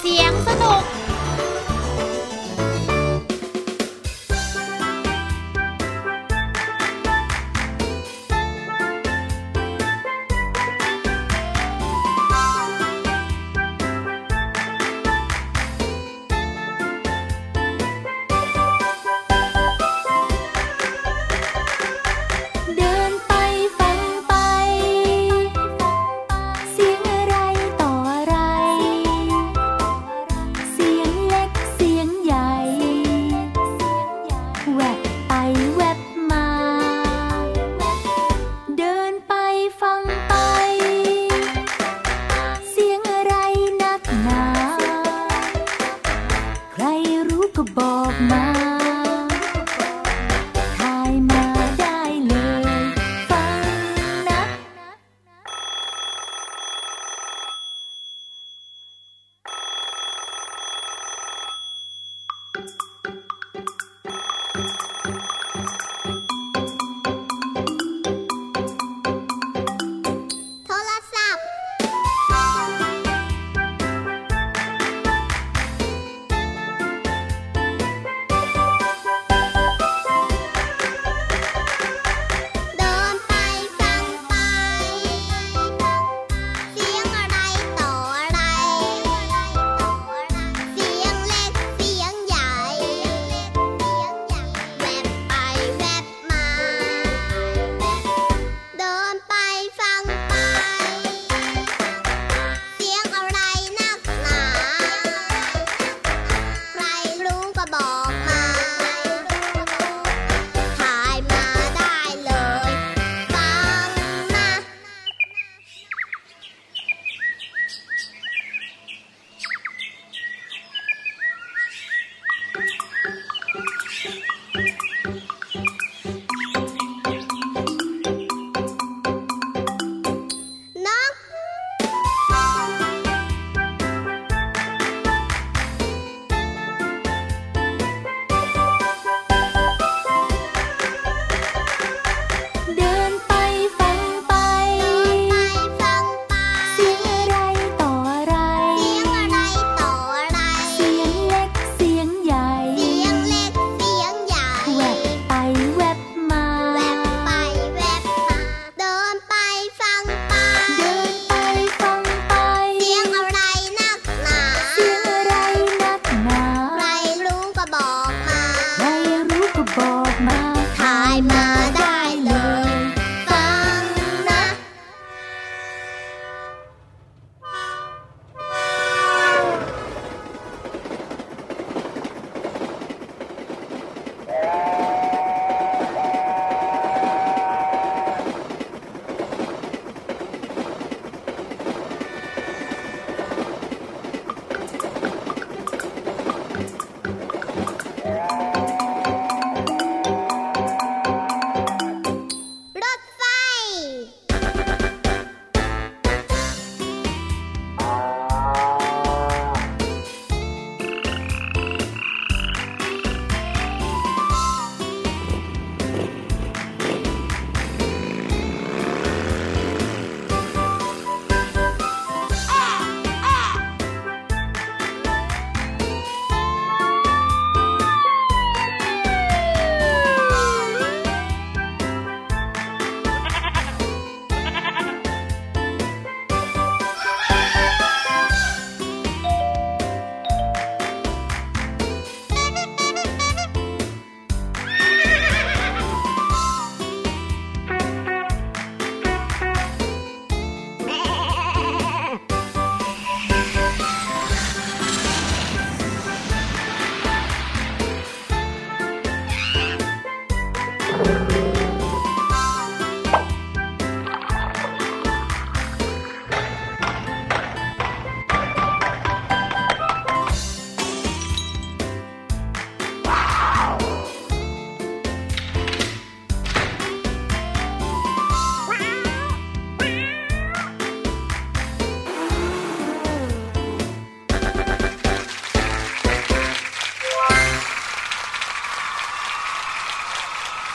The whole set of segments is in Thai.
เสียงสนุก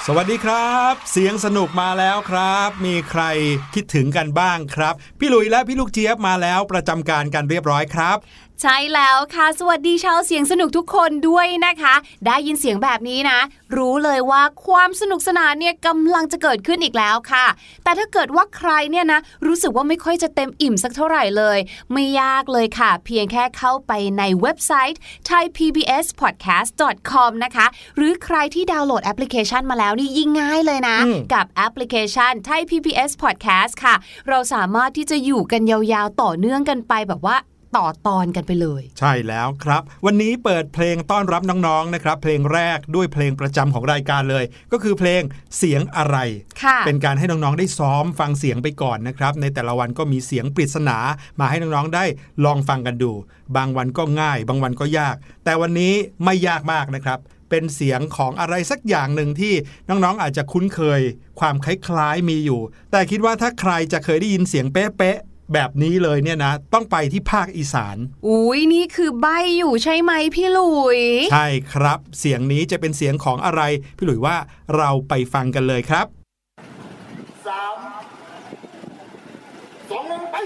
สวัสดีครับเสียงสนุกมาแล้วครับมีใครคิดถึงกันบ้างครับพี่หลุยและพี่ลูกเจี๊ยบมาแล้วประจำการกันเรียบร้อยครับใช่แล้วค่ะสวัสดีชาวเสียงสนุกทุกคนด้วยนะคะได้ยินเสียงแบบนี้นะรู้เลยว่าความสนุกสนานเนี่ยกำลังจะเกิดขึ้นอีกแล้วค่ะแต่ถ้าเกิดว่าใครเนี่ยนะรู้สึกว่าไม่ค่อยจะเต็มอิ่มสักเท่าไหร่เลยไม่ยากเลยค่ะเพียงแค่เข้าไปในเว็บไซต์ thaipbspodcast.com นะคะหรือใครที่ดาวน์โหลดแอปพลิเคชันมาแล้วนี่ยิ่งง่ายเลยนะกับแอปพลิเคชัน Thai PBS Podcast ค่ะเราสามารถที่จะอยู่กันยาวๆต่อเนื่องกันไปแบบว่าต่อตอนกันไปเลยใช่แล้วครับวันนี้เปิดเพลงต้อนรับน้องๆนะครับเพลงแรกด้วยเพลงประจำของรายการเลยก็คือเพลงเสียงอะไรเป็นการให้น้องๆได้ซ้อมฟังเสียงไปก่อนนะครับในแต่ละวันก็มีเสียงปริศนามาให้น้องๆได้ลองฟังกันดูบางวันก็ง่ายบางวันก็ยากแต่วันนี้ไม่ยากมากนะครับเป็นเสียงของอะไรสักอย่างหนึ่งที่น้องๆอาจจะคุ้นเคยความคล้ายๆมีอยู่แต่คิดว่าถ้าใครจะเคยได้ยินเสียงเป๊ะแบบนี้เลยเนี่ยนะต้องไปที่ภาคอีสานอุ๊ยนี่คือใบอยู่ใช่ไหมพี่หลุยใช่ครับเสียงนี้จะเป็นเสียงของอะไรพี่หลุยว่าเราไปฟังกันเลยครับ3 2 1ไป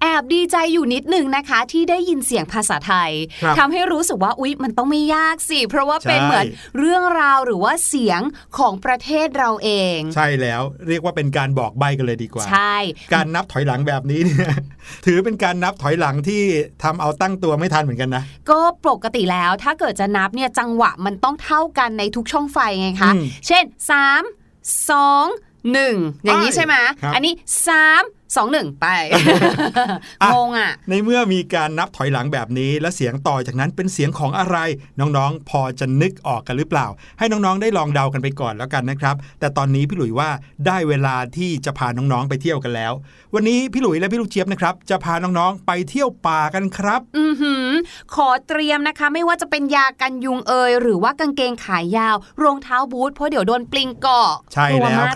แอบดีใจอยู่นิดนึงนะคะที่ได้ยินเสียงภาษาไทยทำให้รู้สึกว่าอุ๊ยมันต้องไม่ยากสิเพราะว่าเป็นเหมือนเรื่องราวหรือว่าเสียงของประเทศเราเองใช่แล้วเรียกว่าเป็นการบอกใบ้กันเลยดีกว่าใช่การนับถอยหลังแบบนี้เนี่ยถือเป็นการนับถอยหลังที่ทำเอาตั้งตัวไม่ทันเหมือนกันนะก็ปกติแล้วถ้าเกิดจะนับเนี่ยจังหวะมันต้องเท่ากันในทุกช่องไฟไงคะเช่น3 2 1อย่างนี้ใช่ไหมอันนี้3 2 1ไปงงอ่ะในเมื่อมีการนับถอยหลังแบบนี้และเสียงต่อจากนั้นเป็นเสียงของอะไรน้องๆพอจะนึกออกกันหรือเปล่าให้น้องๆได้ลองเดากันไปก่อนแล้วกันนะครับแต่ตอนนี้พี่หลุยว่าได้เวลาที่จะพาน้องๆไปเที่ยวกันแล้ววันนี้พี่หลุยและพี่ลูกเจี๊ยบนะครับจะพาน้องๆไปเที่ยวป่ากันครับขอเตรียมนะคะไม่ว่าจะเป็นยากันยุงเอยหรือว่ากางเกงขายาวรองเท้าบูทเพราะเดี๋ยวโดนปลิงเกาะใช่แล้วครับ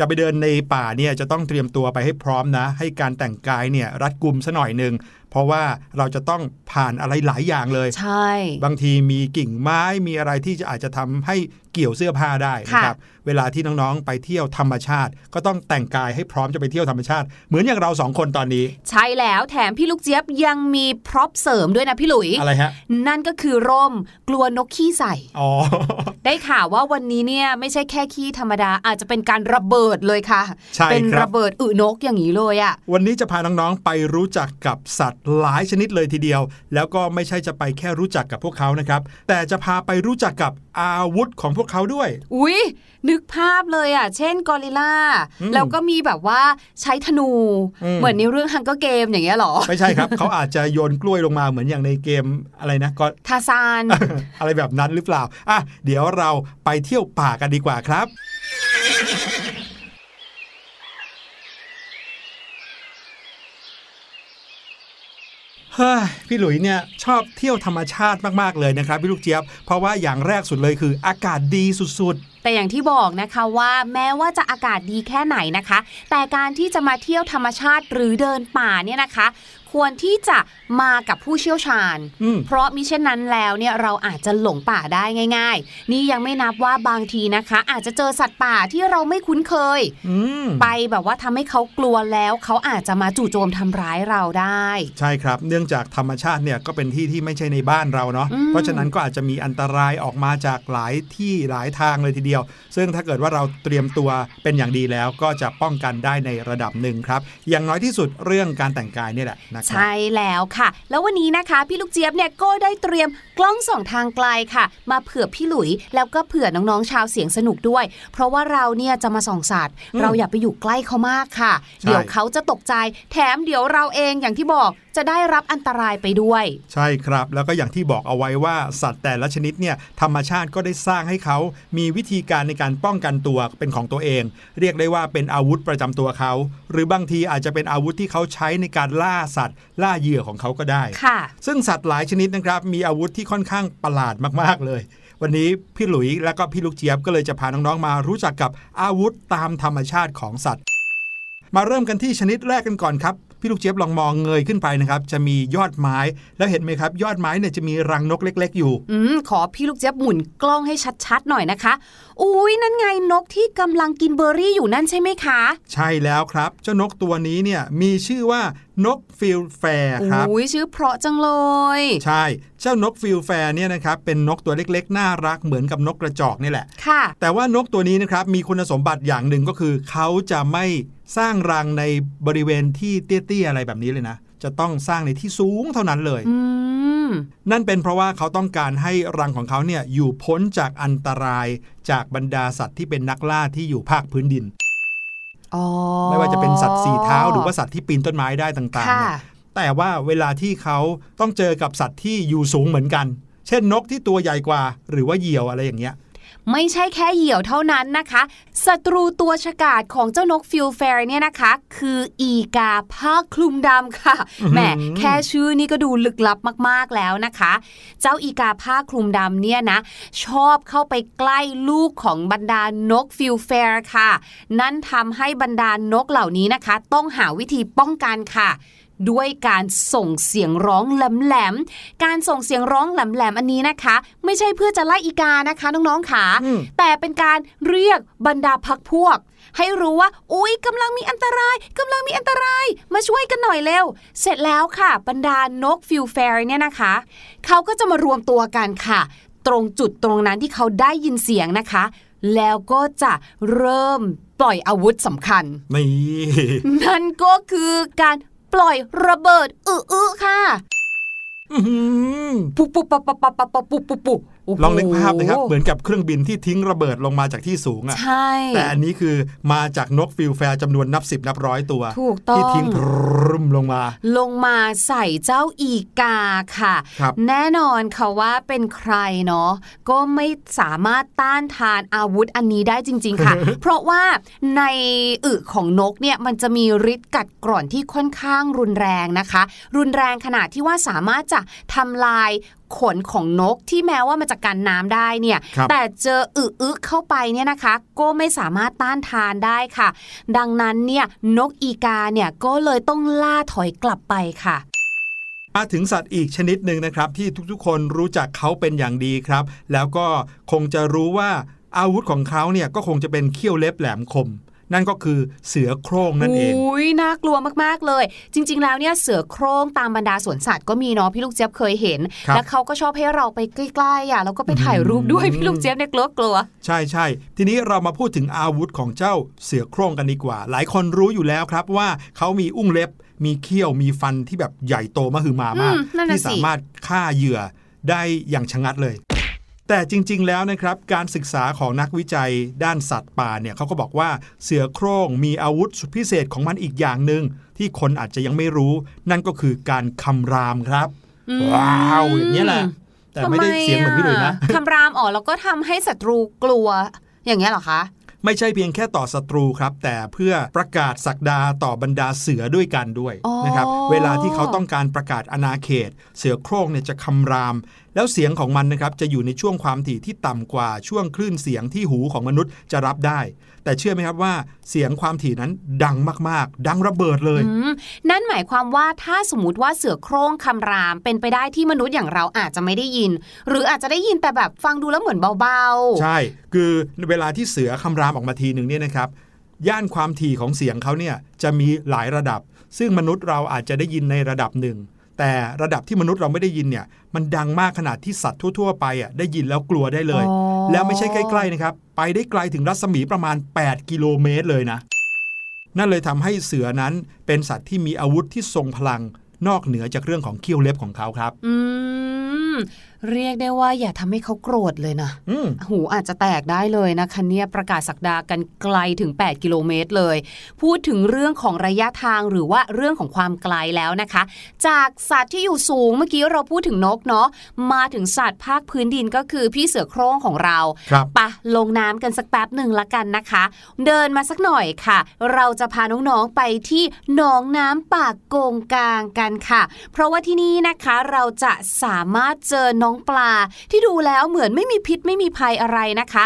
จะไปเดินในป่าเนี่ยจะต้องเตรียมตัวไปให้พร้อมนะให้การแต่งกายเนี่ยรัดกุมซะหน่อยนึงเพราะว่าเราจะต้องผ่านอะไรหลายอย่างเลยใช่บางทีมีกิ่งไม้มีอะไรที่จะอาจจะทำให้เกี่ยวเสื้อผ้าได้นะครับเวลาที่น้องๆไปเที่ยวธรรมชาติก็ต้องแต่งกายให้พร้อมจะไปเที่ยวธรรมชาติเหมือนอย่างเรา2คนตอนนี้ใช่แล้วแถมพี่ลูกเจี๊ยบยังมีพร็อพเสริมด้วยนะพี่หลุยอะไรฮะนั่นก็คือร่มกลัวนกขี้ใส่อ๋อได้ข่าวว่าวันนี้เนี่ยไม่ใช่แค่ขี้ธรรมดาอาจจะเป็นการระเบิดเลยค่ะเป็นระเบิดอึนกอย่างนี้เลยอ่ะวันนี้จะพาน้องๆไปรู้จักกับสัตว์หลายชนิดเลยทีเดียวแล้วก็ไม่ใช่จะไปแค่รู้จักกับพวกเขานะครับแต่จะพาไปรู้จักกับอาวุธของพวกเขาด้วยอุ๊ยนึกภาพเลยอ่ะเช่นกอริลลาแล้วก็มีแบบว่าใช้ธนูเหมือนในเรื่องฮังเกอร์เกมอย่างเงี้ยหรอไม่ใช่ครับ เขาอาจจะโยนกล้วยลงมาเหมือนอย่างในเกมอะไรนะก็ทาซาน อะไรแบบนั้นหรือเปล่าอ่ะเดี๋ยวเราไปเที่ยวป่ากันดีกว่าครับพี่หลุยเนี่ยชอบเที่ยวธรรมชาติมากๆเลยนะครับพี่ลูกเจี๊ยบเพราะว่าอย่างแรกสุดเลยคืออากาศดีสุดๆแต่อย่างที่บอกนะคะว่าแม้ว่าจะอากาศดีแค่ไหนนะคะแต่การที่จะมาเที่ยวธรรมชาติหรือเดินป่าเนี่ยนะคะควรที่จะมากับผู้เชี่ยวชาญเพราะมิเช่นนั้นแล้วเนี่ยเราอาจจะหลงป่าได้ง่ายๆนี่ยังไม่นับว่าบางทีนะคะอาจจะเจอสัตว์ป่าที่เราไม่คุ้นเคยไปแบบว่าทำให้เขากลัวแล้วเขาอาจจะมาจู่โจมทำร้ายเราได้ใช่ครับเนื่องจากธรรมชาติเนี่ยก็เป็นที่ที่ไม่ใช่ในบ้านเราเนาะเพราะฉะนั้นก็อาจจะมีอันตรายออกมาจากหลายที่หลายทางเลยทีเดียวซึ่งถ้าเกิดว่าเราเตรียมตัวเป็นอย่างดีแล้วก็จะป้องกันได้ในระดับหนึ่งครับอย่างน้อยที่สุดเรื่องการแต่งกายนี่แหละใช่แล้วค่ะแล้ววันนี้นะคะพี่ลูกเจี๊ยบเนี่ยก็ได้เตรียมกล้องส่องทางไกลค่ะมาเผื่อพี่หลุยแล้วก็เผื่อน้องๆชาวเสียงสนุกด้วยเพราะว่าเราเนี่ยจะมาส่องสัตว์เราอย่าไปอยู่ใกล้เขามากค่ะเดี๋ยวเขาจะตกใจแถมเดี๋ยวเราเองอย่างที่บอก จะได้รับอันตรายไปด้วยใช่ครับแล้วก็อย่างที่บอกเอาไว้ว่าสัตว์แต่ละชนิดเนี่ยธรรมชาติก็ได้สร้างให้เขามีวิธีการในการป้องกันตัวเป็นของตัวเองเรียกได้ว่าเป็นอาวุธประจำตัวเขาหรือบางทีอาจจะเป็นอาวุธที่เขาใช้ในการล่าสัตว์ล่าเหยื่อของเขาก็ได้ค่ะซึ่งสัตว์หลายชนิดนะครับมีอาวุธที่ค่อนข้างประหลาดมากๆเลยวันนี้พี่หลุยส์และก็พี่ลูกเจี๊ยบก็เลยจะพาน้องๆมารู้จักกับอาวุธตามธรรมชาติของสัตว์มาเริ่มกันที่ชนิดแรกกันก่อนครับพี่ลูกเจี๊ยบลองมองเงยขึ้นไปนะครับจะมียอดไม้แล้วเห็นไหมครับยอดไม้เนี่ยจะมีรังนกเล็กๆอยู่ขอพี่ลูกเจี๊ยบหมุนกล้องให้ชัดๆหน่อยนะคะอุ้ยนั่นไงนกที่กำลังกินเบอร์รี่อยู่นั่นใช่ไหมคะใช่แล้วครับเจ้านกตัวนี้เนี่ยมีชื่อว่านกฟิลแฟร์ครับอุ้ยชื่อเพราะจังเลยใช่เจ้านกฟิลแฟร์เนี่ยนะครับเป็นนกตัวเล็กๆน่ารักเหมือนกับนกกระจอกนี่แหละค่ะแต่ว่านกตัวนี้นะครับมีคุณสมบัติอย่างหนึ่งก็คือเขาจะไม่สร้างรังในบริเวณที่เตี้ยๆอะไรแบบนี้เลยนะจะต้องสร้างในที่สูงเท่านั้นเลยนั่นเป็นเพราะว่าเขาต้องการให้รังของเขาเนี่ยอยู่พ้นจากอันตรายจากบรรดาสัตว์ที่เป็นนักล่าที่อยู่ภาคพื้นดินไม่ว่าจะเป็นสัตว์สี่เท้าหรือว่าสัตว์ที่ปีนต้นไม้ได้ต่างๆแต่ว่าเวลาที่เขาต้องเจอกับสัตว์ที่อยู่สูงเหมือนกันเช่นนกที่ตัวใหญ่กว่าหรือว่าเหยี่ยวอะไรอย่างเงี้ยไม่ใช่แค่เหยี่ยวเท่านั้นนะคะศัตรูตัวฉกาจของเจ้านกฟิลแฟร์เนี่ยนะคะคืออีกาผ้าคลุมดำค่ะแหมแค่ชื่อนี่ก็ดูลึกลับมากๆแล้วนะคะเจ้าอีกาผ้าคลุมดำเนี่ยนะชอบเข้าไปใกล้ลูกของบรรดานกฟิลแฟร์ค่ะนั่นทำให้บรรดานกเหล่านี้นะคะต้องหาวิธีป้องกันค่ะด้วยการส่งเสียงร้องแหลมๆการส่งเสียงร้องแหลมๆอันนี้นะคะไม่ใช่เพื่อจะไล่อีกานะคะน้องๆขาแต่เป็นการเรียกบรรดาพรรคพวกให้รู้ว่าอุ๊ยกำลังมีอันตรายกำลังมีอันตรายมาช่วยกันหน่อยเร็วเสร็จแล้วค่ะบรรดานกฟิลแฟร์เนี่ยนะคะเขาก็จะมารวมตัวกันค่ะตรงจุดตรงนั้นที่เขาได้ยินเสียงนะคะแล้วก็จะเริ่มปล่อยอาวุธสำคัญนั่นก็คือการปล่อยระเบิดอื้อค่ะปุ๊บปุ๊บปั๊บปั๊บปั๊บปั๊บปุ๊บปุ๊บปุ๊บลองนึกภาพนะครับเหมือนกับเครื่องบินที่ทิ้งระเบิดลงมาจากที่สูงอ่ะแต่อันนี้คือมาจากนกฟิลแฟร์จำนวนนับ10นับร้อยตัวที่ทิ้งพรึมลงมาใส่เจ้าอีกาค่ะแน่นอนค่ะว่าเป็นใครเนาะก็ไม่สามารถต้านทานอาวุธอันนี้ได้จริงๆค่ะเพราะว่าในอึของนกเนี่ยมันจะมีฤทธิ์กัดกร่อนที่ค่อนข้างรุนแรงนะคะรุนแรงขนาดที่ว่าสามารถจะทำลายขนของนกที่แม้ว่ามันจะกันน้ำได้เนี่ยแต่เจออึเข้าไปเนี่ยนะคะก็ไม่สามารถต้านทานได้ค่ะดังนั้นเนี่ยนกอีกาเนี่ยก็เลยต้องล่าถอยกลับไปค่ะมาถึงสัตว์อีกชนิดหนึ่งนะครับที่ทุกๆคนรู้จักเขาเป็นอย่างดีครับแล้วก็คงจะรู้ว่าอาวุธของเขาเนี่ยก็คงจะเป็นเขี้ยวเล็บแหลมคมนั่นก็คือเสือโคร่งนั่นเองอุ้ยน่ากลัวมากๆเลยจริงๆแล้วเนี่ยเสือโคร่งตามบรรดาสวนสัตว์ก็มีเนาะพี่ลูกเจี๊ยบเคยเห็นแล้วเขาก็ชอบให้เราไปใกล้ๆอ่ะแล้วก็ไปถ่ายรูปด้วยพี่ลูกเจี๊ยบเนี่ยกลัวๆใช่ๆทีนี้เรามาพูดถึงอาวุธของเจ้าเสือโคร่งกันดีกว่าหลายคนรู้อยู่แล้วครับว่าเขามีอุ้งเล็บมีเขี้ยวมีฟันที่แบบใหญ่โตมหึมามากที่สามารถฆ่าเหยื่อได้อย่างชะงัดเลยแต่จริงๆแล้วนะครับการศึกษาของนักวิจัยด้านสัตว์ป่าเนี่ยเขาก็บอกว่าเสือโคร่งมีอาวุธสุดพิเศษของมันอีกอย่างหนึ่งที่คนอาจจะยังไม่รู้นั่นก็คือการคำรามครับว้าวอย่างนี้แหละแต่ไม่ได้เสียงเหมือนพี่เลยนะคำรามอ๋อแล้วก็ทำให้ศัตรูกลัวอย่างนี้เหรอคะไม่ใช่เพียงแค่ต่อศัตรูครับแต่เพื่อประกาศศักดาต่อบรรดาเสือด้วยกันด้วยนะครับเวลาที่เขาต้องการประกาศอาณาเขตเสือโคร่งเนี่ยจะคำรามแล้วเสียงของมันนะครับจะอยู่ในช่วงความถี่ที่ต่ำกว่าช่วงคลื่นเสียงที่หูของมนุษย์จะรับได้แต่เชื่อไหมครับว่าเสียงความถี่นั้นดังมากๆดังระเบิดเลยนั่นหมายความว่าถ้าสมมติว่าเสือโคร่งคำรามเป็นไปได้ที่มนุษย์อย่างเราอาจจะไม่ได้ยินหรืออาจจะได้ยินแต่แบบฟังดูแล้วเหมือนเบาๆใช่คือเวลาที่เสือคำรามออกมาทีหนึ่งเนี่ยนะครับย่านความถี่ของเสียงเขาเนี่ยจะมีหลายระดับซึ่งมนุษย์เราอาจจะได้ยินในระดับหนึ่งแต่ระดับที่มนุษย์เราไม่ได้ยินเนี่ยมันดังมากขนาดที่สัตว์ทั่วๆไปอ่ะได้ยินแล้วกลัวได้เลยแล้วไม่ใช่ใกล้ๆนะครับไปได้ไกลถึงรัศมีประมาณ8กิโลเมตรเลยนะนั่นเลยทำให้เสือนั้นเป็นสัตว์ที่มีอาวุธที่ทรงพลังนอกเหนือจากเรื่องของเขี้ยวเล็บของเขาครับ เรียกได้ว่าอย่าทำให้เขาโกรธเลยนะหูอาจจะแตกได้เลยนะคะเนี่ยประกาศศักดากันไกลถึง8กิโลเมตรเลยพูดถึงเรื่องของระยะทางหรือว่าเรื่องของความไกลแล้วนะคะจากสัตว์ที่อยู่สูงเมื่อกี้เราพูดถึงนกเนาะมาถึงสัตว์ภาคพื้นดินก็คือพี่เสือโคร่งของเราไปลงน้ำกันสักแป๊บหนึ่งละกันนะคะเดินมาสักหน่อยค่ะเราจะพาน้องๆไปที่หนองน้ำปากโกงกลางกันค่ะเพราะว่าที่นี่นะคะเราจะสามารถเจอน้องปลาที่ดูแล้วเหมือนไม่มีพิษไม่มีภัยอะไรนะคะ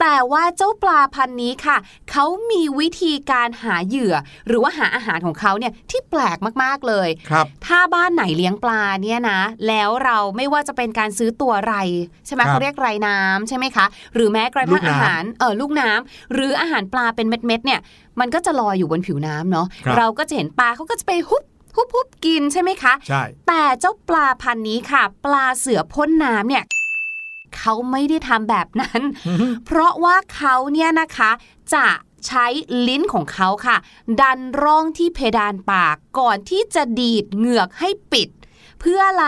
แต่ว่าเจ้าปลาพันนี้ค่ะเขามีวิธีการหาเหยื่อหรือว่าหาอาหารของเขาเนี่ยที่แปลกมากๆเลยครับถ้าบ้านไหนเลี้ยงปลาเนี่ยนะแล้วเราไม่ว่าจะเป็นการซื้อตัวไรใช่ไหมเขาเรียกไรน้ำใช่ไหมคะหรือแม้กระทั่งอาหารลูกน้ำหรืออาหารปลาเป็นเม็ดๆเนี่ยมันก็จะลอยอยู่บนผิวน้ำเนาะเราก็จะเห็นปลาเขาก็จะไปฮุบกินใช่ไหมคะใช่แต่เจ้าปลาพันนี้ค่ะปลาเสือพ่นน้ำเนี่ยเขาไม่ได้ทำแบบนั้น เพราะว่าเขาเนี่ยนะคะจะใช้ลิ้นของเขาค่ะดันร่องที่เพดานปากก่อนที่จะดีดเหงือกให้ปิดเพื่ออะไร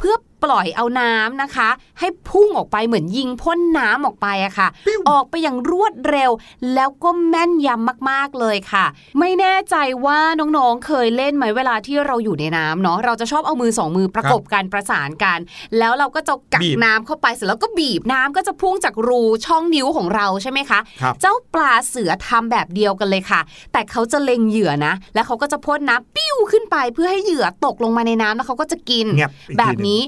เพื่อปล่อยเอาน้ำนะคะให้พุ่งออกไปเหมือนยิงพ่นน้ำออกไปอะค่ะ ออกไปอย่างรวดเร็วแล้วก็แม่นยำมากๆเลยค่ะไม่แน่ใจว่าน้องๆเคยเล่นไหมเวลาที่เราอยู่ในน้ำเนาะเราจะชอบเอามือสองมือประกบกันประสานกันแล้วเราก็จะกักน้ำเข้าไปเสร็จแล้วก็บีบน้ำก็จะพุ่งจากรูช่องนิ้วของเราใช่ไหมคะเจ้าปลาเสือทำแบบเดียวกันเลยค่ะแต่เขาจะเล็งเหยื่อนะแล้วเขาก็จะพ่นน้ำปิ้วขึ้นไปเพื่อให้เหยื่อตกลงมาในน้ำแล้วเขาก็จะกินแบบนี้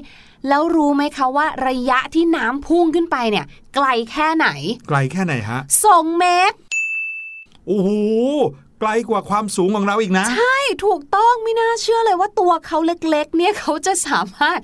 แล้วรู้ไหมคะว่าระยะที่น้ำพุ่งขึ้นไปเนี่ยไกลแค่ไหนฮะ2 เมตรโอ้โหไกลกว่าความสูงของเราอีกนะใช่ถูกต้องไม่น่าเชื่อเลยว่าตัวเขาเล็กๆเนี่ยเขาจะสามารถ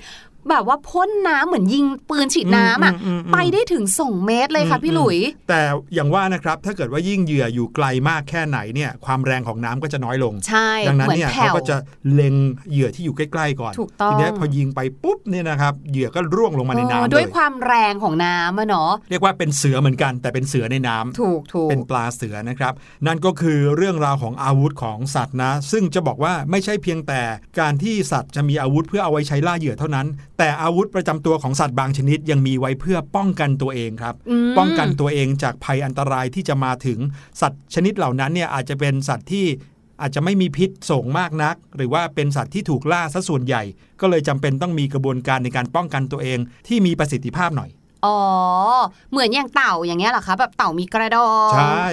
แบบว่าพ่นน้ำเหมือนยิงปืนฉีดน้ำอ่ะไปได้ถึง2 เมตรเลยค่ะพี่หลุยแต่อย่างว่านะครับถ้าเกิดว่ายิ่งเหยื่ออยู่ไกลมากแค่ไหนเนี่ยความแรงของน้ำก็จะน้อยลงใช่ดังนั้นเนี่ยเขาก็จะเล็งเหยื่อที่อยู่ใกล้ๆก่อนทีนี้พอยิงไปปุ๊บเนี่ยนะครับเหยื่อก็ร่วงลงมาในน้ำด้วยความแรงของน้ำอ่ะเนาะเรียกว่าเป็นเสือเหมือนกันแต่เป็นเสือในน้ำถูกเป็นปลาเสือนะครับนั่นก็คือเรื่องราวของอาวุธของสัตว์นะซึ่งจะบอกว่าไม่ใช่เพียงแต่การที่สัตว์จะมีอาวุธเพื่อเอาไว้ใช้ล่าเหยื่อเท่านั้นแต่อาวุธประจำตัวของสัตว์บางชนิดยังมีไว้เพื่อป้องกันตัวเองครับป้องกันตัวเองจากภัยอันตรายที่จะมาถึงสัตว์ชนิดเหล่านั้นเนี่ยอาจจะเป็นสัตว์ที่อาจจะไม่มีพิษส่งมากนักหรือว่าเป็นสัตว์ที่ถูกล่าซะส่วนใหญ่ก็เลยจำเป็นต้องมีกระบวนการในการป้องกันตัวเองที่มีประสิทธิภาพหน่อยอ๋อเหมือนอย่างเต่าอย่างเงี้ยเหรอคะแบบเต่ามีกระดองใช่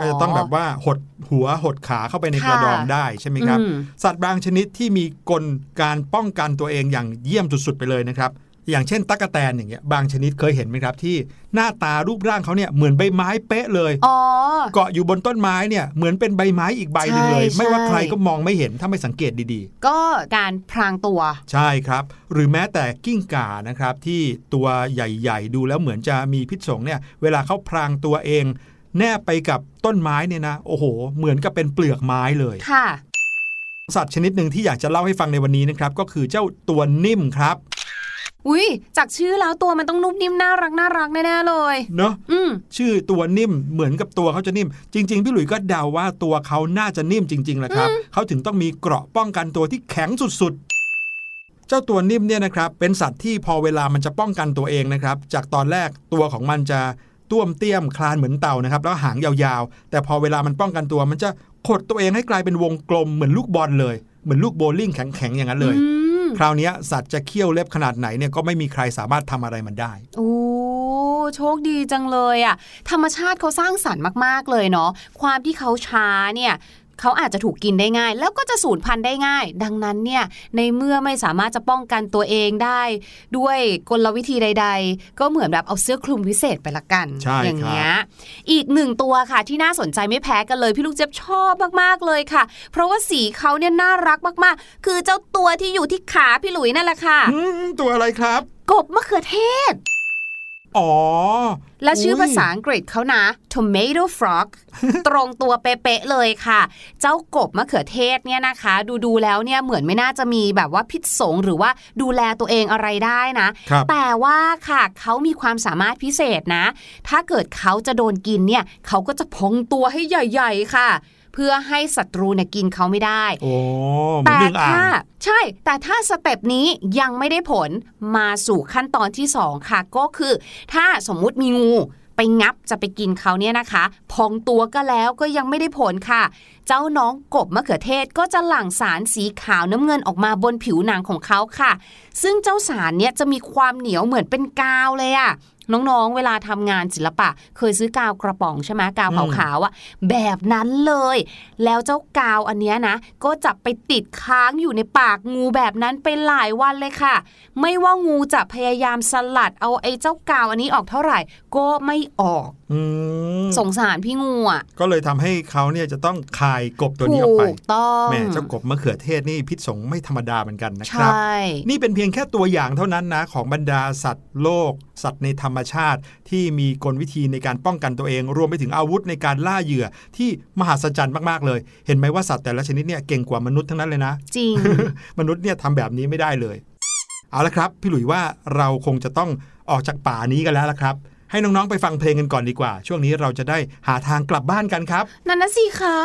ก็จะต้องแบบว่าหดหัวหดขาเข้าไปในกระดองได้ใช่ไหมครับสัตว์บางชนิดที่มีกลการป้องกันตัวเองอย่างเยี่ยมสุดๆไปเลยนะครับอย่างเช่นตั๊กแตนอย่างเงี้ยบางชนิดเคยเห็นไหมครับที่หน้าตารูปร่างเขาเนี่ยเหมือนใบไม้เป๊ะเลยเกาะอยู่บนต้นไม้เนี่ยเหมือนเป็นใบไม้อีกใบหนึ่งเลยไม่ว่าใครก็มองไม่เห็นถ้าไม่สังเกตดีๆก็การพรางตัวใช่ครับหรือแม้แต่กิ้งก่านะครับที่ตัวใหญ่ๆดูแล้วเหมือนจะมีพิษสงเนี่ยเวลาเขาพรางตัวเองแนบไปกับต้นไม้เนี่ยนะโอ้โหเหมือนกับเป็นเปลือกไม้เลยค่ะสัตว์ชนิดหนึ่งที่อยากจะเล่าให้ฟังในวันนี้นะครับก็คือเจ้าตัวนิ่มครับอุ้ยจากชื่อแล้วตัวมันต้องนุ่มนิ่มน่ารักแน่ๆเลยเนาะชื่อตัวนิ่มเหมือนกับตัวเขาจะนิ่มจริงๆพี่หลุยก็เดาว่าตัวเขาน่าจะนิ่มจริงๆแหละครับเขาถึงต้องมีเกราะป้องกันตัวที่แข็งสุดๆเจ้าตัวนิ่มเนี่ยนะครับเป็นสัตว์ที่พอเวลามันจะป้องกันตัวเองนะครับจากตอนแรกตัวของมันจะต้วมเตี้ยมคลานเหมือนเต่านะครับแล้วหางยาวๆแต่พอเวลามันป้องกันตัวมันจะขดตัวเองให้กลายเป็นวงกลมเหมือนลูกบอลเลยเหมือนลูกโบว์ลิ่งแข็งๆอย่างนั้นเลยคราวนี้สัตว์จะเขี้ยวเล็บขนาดไหนเนี่ยก็ไม่มีใครสามารถทำอะไรมันได้โอ้โชคดีจังเลยอ่ะธรรมชาติเขาสร้างสรรค์มากๆเลยเนาะความที่เขาช้าเนี่ยเขาอาจจะถูกกินได้ง่ายแล้วก็จะสูญพันธุ์ได้ง่ายดังนั้นเนี่ยในเมื่อไม่สามารถจะป้องกันตัวเองได้ด้วยกลวิธีใดๆก็เหมือนแบบเอาเสื้อคลุมพิเศษไปละกันอย่างเงี้ยอีกหนึ่งตัวค่ะที่น่าสนใจไม่แพ้กันเลยพี่ลูกเจี๊ยบชอบมากๆเลยค่ะเพราะว่าสีเขาเนี่ยน่ารักมากๆคือเจ้าตัวที่อยู่ที่ขาพี่หลุยนั่นแหละค่ะตัวอะไรครับกบมะเขือเทศอ๋อและชื่อภาษาอังกฤษเขานะ tomato frog ตรงตัวเป๊ะๆเลยค่ะเจ้ากบมะเขือเทศเนี่ยนะคะดูแล้วเนี่ยเหมือนไม่น่าจะมีแบบว่าพิษสงหรือว่าดูแลตัวเองอะไรได้นะแต่ว่าค่ะเขามีความสามารถพิเศษนะถ้าเกิดเขาจะโดนกินเนี่ยเขาก็จะพองตัวให้ใหญ่ๆค่ะ เพื่อให้ศัตรูเนี่ยกินเขาไม่ได้แต่ถ้าใช่แต่ถ้าสเต็ปนี้ยังไม่ได้ผลมาสู่ขั้นตอนที่2ค่ะก็คือถ้าสมมุติมีงูไปงับจะไปกินเขาเนี่ยนะคะพองตัวก็แล้วก็ยังไม่ได้ผลค่ะเจ้าน้องกบมะเขือเทศก็จะหลั่งสารสีขาวน้ำเงินออกมาบนผิวหนังของเขาค่ะซึ่งเจ้าสารเนี่ยจะมีความเหนียวเหมือนเป็นกาวเลยอะน้องๆเวลาทำงานศิลปะเคยซื้อกาวกระป๋องใช่ไหมกาวขาวๆอ่ะแบบนั้นเลยแล้วเจ้ากาวอันเนี้ยนะก็จะไปติดค้างอยู่ในปากงูแบบนั้นไปหลายวันเลยค่ะไม่ว่างูจะพยายามสลัดเอาไอ้เจ้ากาวอันนี้ออกเท่าไหร่ก็ไม่ออกสงสารพี่งูอ่ะก็เลยทำให้เขาเนี่ยจะต้องคายกบตัวนี้ออกไปแม่เจ้ากบมะเขือเทศนี่พิษสงไม่ธรรมดาเหมือนกันนะครับนี่เป็นเพียงแค่ตัวอย่างเท่านั้นนะของบรรดาสัตว์โลกสัตว์ในธรรมชาติที่มีกลวิธีในการป้องกันตัวเองรวมไปถึงอาวุธในการล่าเหยื่อที่มหัศจรรย์มากๆเลยเห็นไหมว่าสัตว์แต่ละชนิดเนี่ยเก่งกว่ามนุษย์ทั้งนั้นเลยนะจริง มนุษย์เนี่ยทำแบบนี้ไม่ได้เลยเอาละครับพี่หลุยว่าเราคงจะต้องออกจากป่านี้กันแล้วละครับให้น้องๆไปฟังเพลงกันก่อนดีกว่าช่วงนี้เราจะได้หาทางกลับบ้านกันครับนั่นนะสิคะ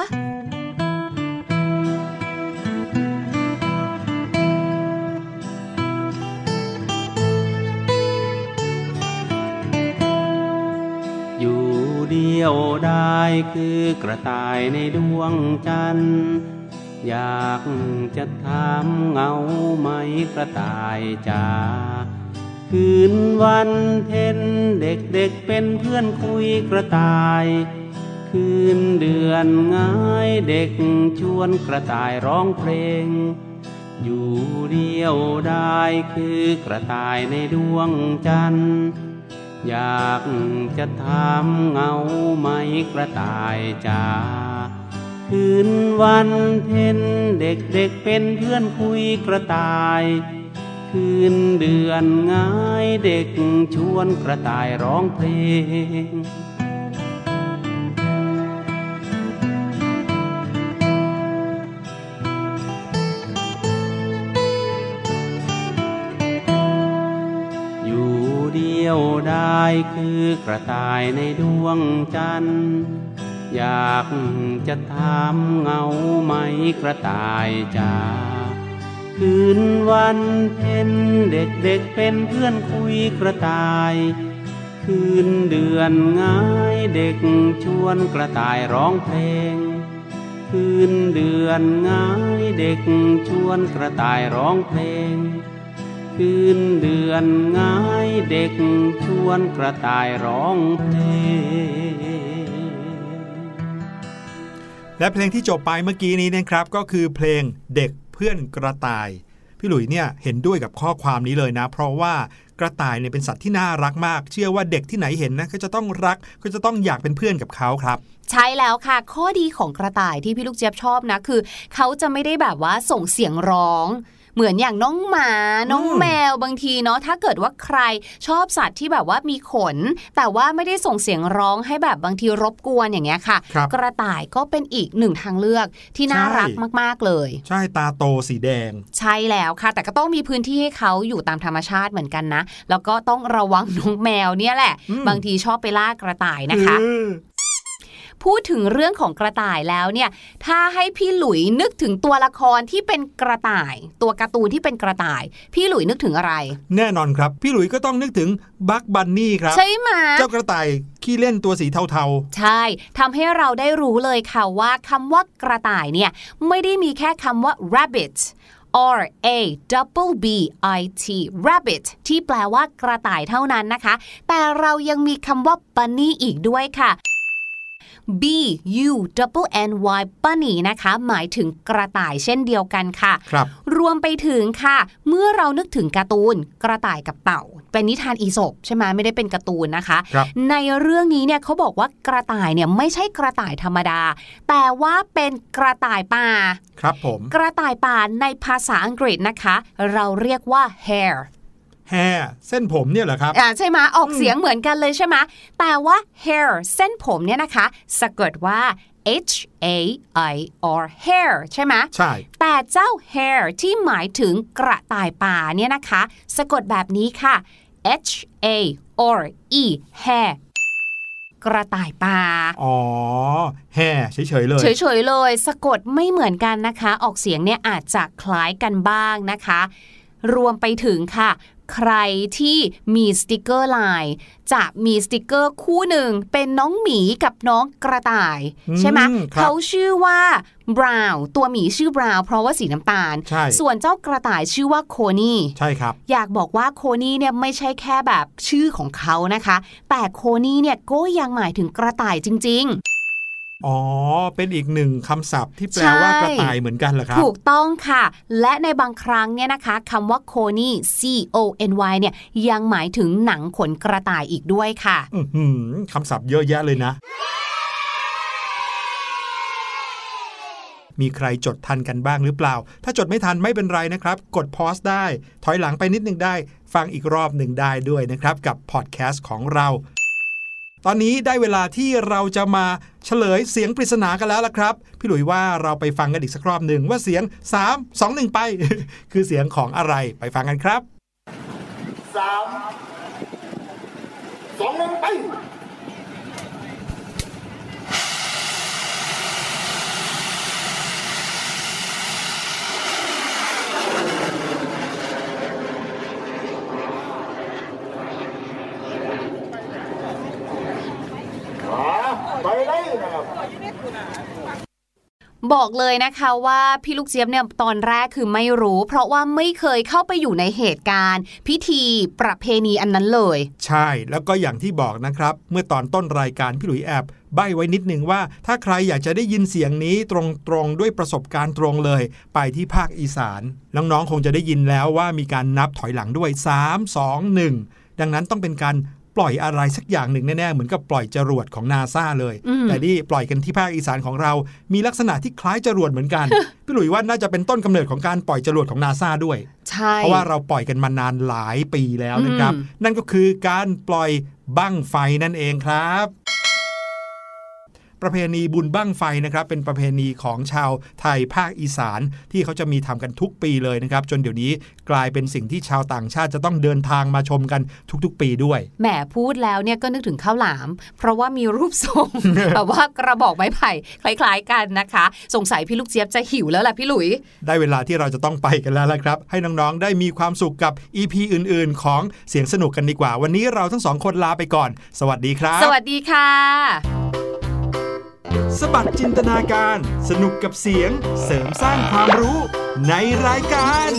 อยู่เดียวได้คือกระต่ายในดวงจันทร์อยากจะถามเหงาไหมกระต่ายจ๋าคืนวันเพ็ญเด็กๆ เป็นเพื่อนคุยกระต่ายคืนเดือนง่ายเด็กชวนกระต่ายร้องเพลงอยู่เดียวได้คือกระต่ายในดวงจันทร์อยากจะถามเหงาไหมกระต่ายจ๋าคืนวันเพ็ญเด็กๆ เป็นเพื่อนคุยกระต่ายคืนเดือนง่ายเด็กชวนกระต่ายร้องเพลงอยู่เดียวได้คือกระต่ายในดวงจันทร์อยากจะถามเหงาไหมกระต่ายจ๋าคืนวันเพ็ญเด็กๆ เป็นเพื่อนคุยกระต่ายคืนเดือนง่ายเด็กชวนกระต่ายร้องเพลงคืนเดือนง่ายเด็กชวนกระต่ายร้องเพลงคืนเดือนง่ายเด็กชวนกระต่ายร้องเพลงและเพลงที่จบไปเมื่อกี้นี้นะครับก็คือเพลงเด็กเพื่อนกระต่ายพี่หลุยเนี่ยเห็นด้วยกับข้อความนี้เลยนะเพราะว่ากระต่ายเนี่ยเป็นสัตว์ที่น่ารักมากเชื่อว่าเด็กที่ไหนเห็นนะก็จะต้องรักก็จะต้องอยากเป็นเพื่อนกับเขาครับใช่แล้วค่ะข้อดีของกระต่ายที่พี่ลูกเจี๊ยบชอบนะคือเขาจะไม่ได้แบบว่าส่งเสียงร้องเหมือนอย่างน้องหมาน้องแมวบางทีเนาะถ้าเกิดว่าใครชอบสัตว์ที่แบบว่ามีขนแต่ว่าไม่ได้ส่งเสียงร้องให้แบบบางทีรบกวนอย่างเงี้ยค่ะกระต่ายก็เป็นอีกหนึ่งทางเลือกที่น่ารักมากๆเลยใช่ตาโตสีแดงใช่แล้วค่ะแต่ก็ต้องมีพื้นที่ให้เขาอยู่ตามธรรมชาติเหมือนกันนะแล้วก็ต้องระวังน้องแมวเนี่ยแหละบางทีชอบไปล่ากระต่ายนะคะพูดถึงเรื่องของกระต่ายแล้วเนี่ยถ้าให้พี่หลุยนึกถึงตัวละครที่เป็นกระต่ายตัวการ์ตูนที่เป็นกระต่ายพี่หลุยนึกถึงอะไรแน่นอนครับพี่หลุยก็ต้องนึกถึงบัคบันนี่ครับใช่ไหมเจ้ากระต่ายขี้เล่นตัวสีเทาๆใช่ทำให้เราได้รู้เลยค่ะว่าคำว่ากระต่ายเนี่ยไม่ได้มีแค่คำว่า rabbit rabbit rabbit ที่แปลว่ากระต่ายเท่านั้นนะคะแต่เรายังมีคำว่า bunny อีกด้วยค่ะbunny bunny นะคะหมายถึงกระต่ายเช่นเดียวกันค่ะ รวมไปถึงค่ะเมื่อเรานึกถึงการ์ตูนกระต่ายกับเต่าเป็นนิทานอีสปใช่ไหมไม่ได้เป็นการ์ตูนนะคะในเรื่องนี้เนี่ยเขาบอกว่ากระต่ายเนี่ยไม่ใช่กระต่ายธรรมดาแต่ว่าเป็นกระต่ายป่าครับผมกระต่ายป่าในภาษาอังกฤษนะคะเราเรียกว่า hare hair เส้นผมเนี่ยเหรอครับใช่ไหมออกเสียงเหมือนกันเลยใช่ไหมแต่ว่า hair เส้นผมเนี่ยนะคะสะกดว่า h a i r hair ใช่ไหมใช่แต่เจ้า hair ที่หมายถึงกระต่ายป่าเนี่ยนะคะสะกดแบบนี้ค่ะ h a r e hair กระต่ายป่าอ๋อแห่เฉยๆเลยเฉยๆเลยสะกดไม่เหมือนกันนะคะออกเสียงเนี่ยอาจจะคล้ายกันบ้างนะคะรวมไปถึงค่ะใครที่มีสติกเกอร์ลายจะมีสติกเกอร์คู่หนึ่งเป็นน้องหมีกับน้องกระต่ายใช่ไหมเขาชื่อว่าบราวน์ตัวหมีชื่อบราวน์เพราะว่าสีน้ำตาลส่วนเจ้ากระต่ายชื่อว่าโคนี่ใช่ครับอยากบอกว่าโคนี่เนี่ยไม่ใช่แค่แบบชื่อของเขานะคะแต่โคนี่เนี่ยก็ยังหมายถึงกระต่ายจริงๆอ๋อเป็นอีกหนึ่งคำศัพท์ที่แปลว่ากระต่ายเหมือนกันเหรอครับถูกต้องค่ะและในบางครั้งเนี่ยนะคะคำว่าโคนี่ C O N Y เนี่ยยังหมายถึงหนังขนกระต่ายอีกด้วยค่ะคำศัพท์เยอะแยะเลยนะมีใครจดทันกันบ้างหรือเปล่าถ้าจดไม่ทันไม่เป็นไรนะครับกดพอสได้ถอยหลังไปนิดนึงได้ฟังอีกรอบนึงได้ด้วยนะครับกับพอดแคสต์ของเราตอนนี้ได้เวลาที่เราจะมาเฉลยเสียงปริศนากันแล้วล่ะครับพี่หลุยว่าเราไปฟังกันอีกสักรอบหนึ่งว่าเสียง3 2 1ไป คือเสียงของอะไรไปฟังกันครับ3 2 1ไปบอกเลยนะคะว่าพี่ลูกเจี๊ยบเนี่ยตอนแรกคือไม่รู้เพราะว่าไม่เคยเข้าไปอยู่ในเหตุการณ์พิธีประเพณีอันนั้นเลยใช่แล้วก็อย่างที่บอกนะครับเมื่อตอนต้นรายการพี่หลุยแอบใบ้ไว้นิดนึงว่าถ้าใครอยากจะได้ยินเสียงนี้ตรงๆด้วยประสบการณ์ตรงเลยไปที่ภาคอีสานน้องๆคงจะได้ยินแล้วว่ามีการนับถอยหลังด้วย3 2 1ดังนั้นต้องเป็นการปล่อยอะไรสักอย่างหนึ่งแน่ๆเหมือนกับปล่อยจรวดของ NASA เลยแต่นี่ปล่อยกันที่ภาคอีสานของเรามีลักษณะที่คล้ายจรวดเหมือนกัน พี่หลุยว่าน่าจะเป็นต้นกำเนิดของการปล่อยจรวดของ NASA ด้วยเพราะว่าเราปล่อยกันมานานหลายปีแล้วนะครับนั่นก็คือการปล่อยบั้งไฟนั่นเองครับประเพณีบุญบั้งไฟนะครับเป็นประเพณีของชาวไทยภาคอีสานที่เขาจะมีทำกันทุกปีเลยนะครับจนเดี๋ยวนี้กลายเป็นสิ่งที่ชาวต่างชาติจะต้องเดินทางมาชมกันทุกๆปีด้วยแหมพูดแล้วเนี่ยก็นึกถึงข้าวหลามเพราะว่ามีรูปทรง แบบว่ากระบอกไม้ไผ่คล้ายๆกันนะคะสงสัยพี่ลูกเจี๊ยบจะหิวแล้วล่ะพี่หลุยได้เวลาที่เราจะต้องไปกันแล้วละครับให้น้องๆได้มีความสุขกับ EP อื่นๆของเสียงสนุกกันดีกว่าวันนี้เราทั้งสองคนลาไปก่อนสวัสดีครับสวัสดีค่ะสบัดจินตนาการสนุกกับเสียงเสริมสร้างความรู้ในรายการ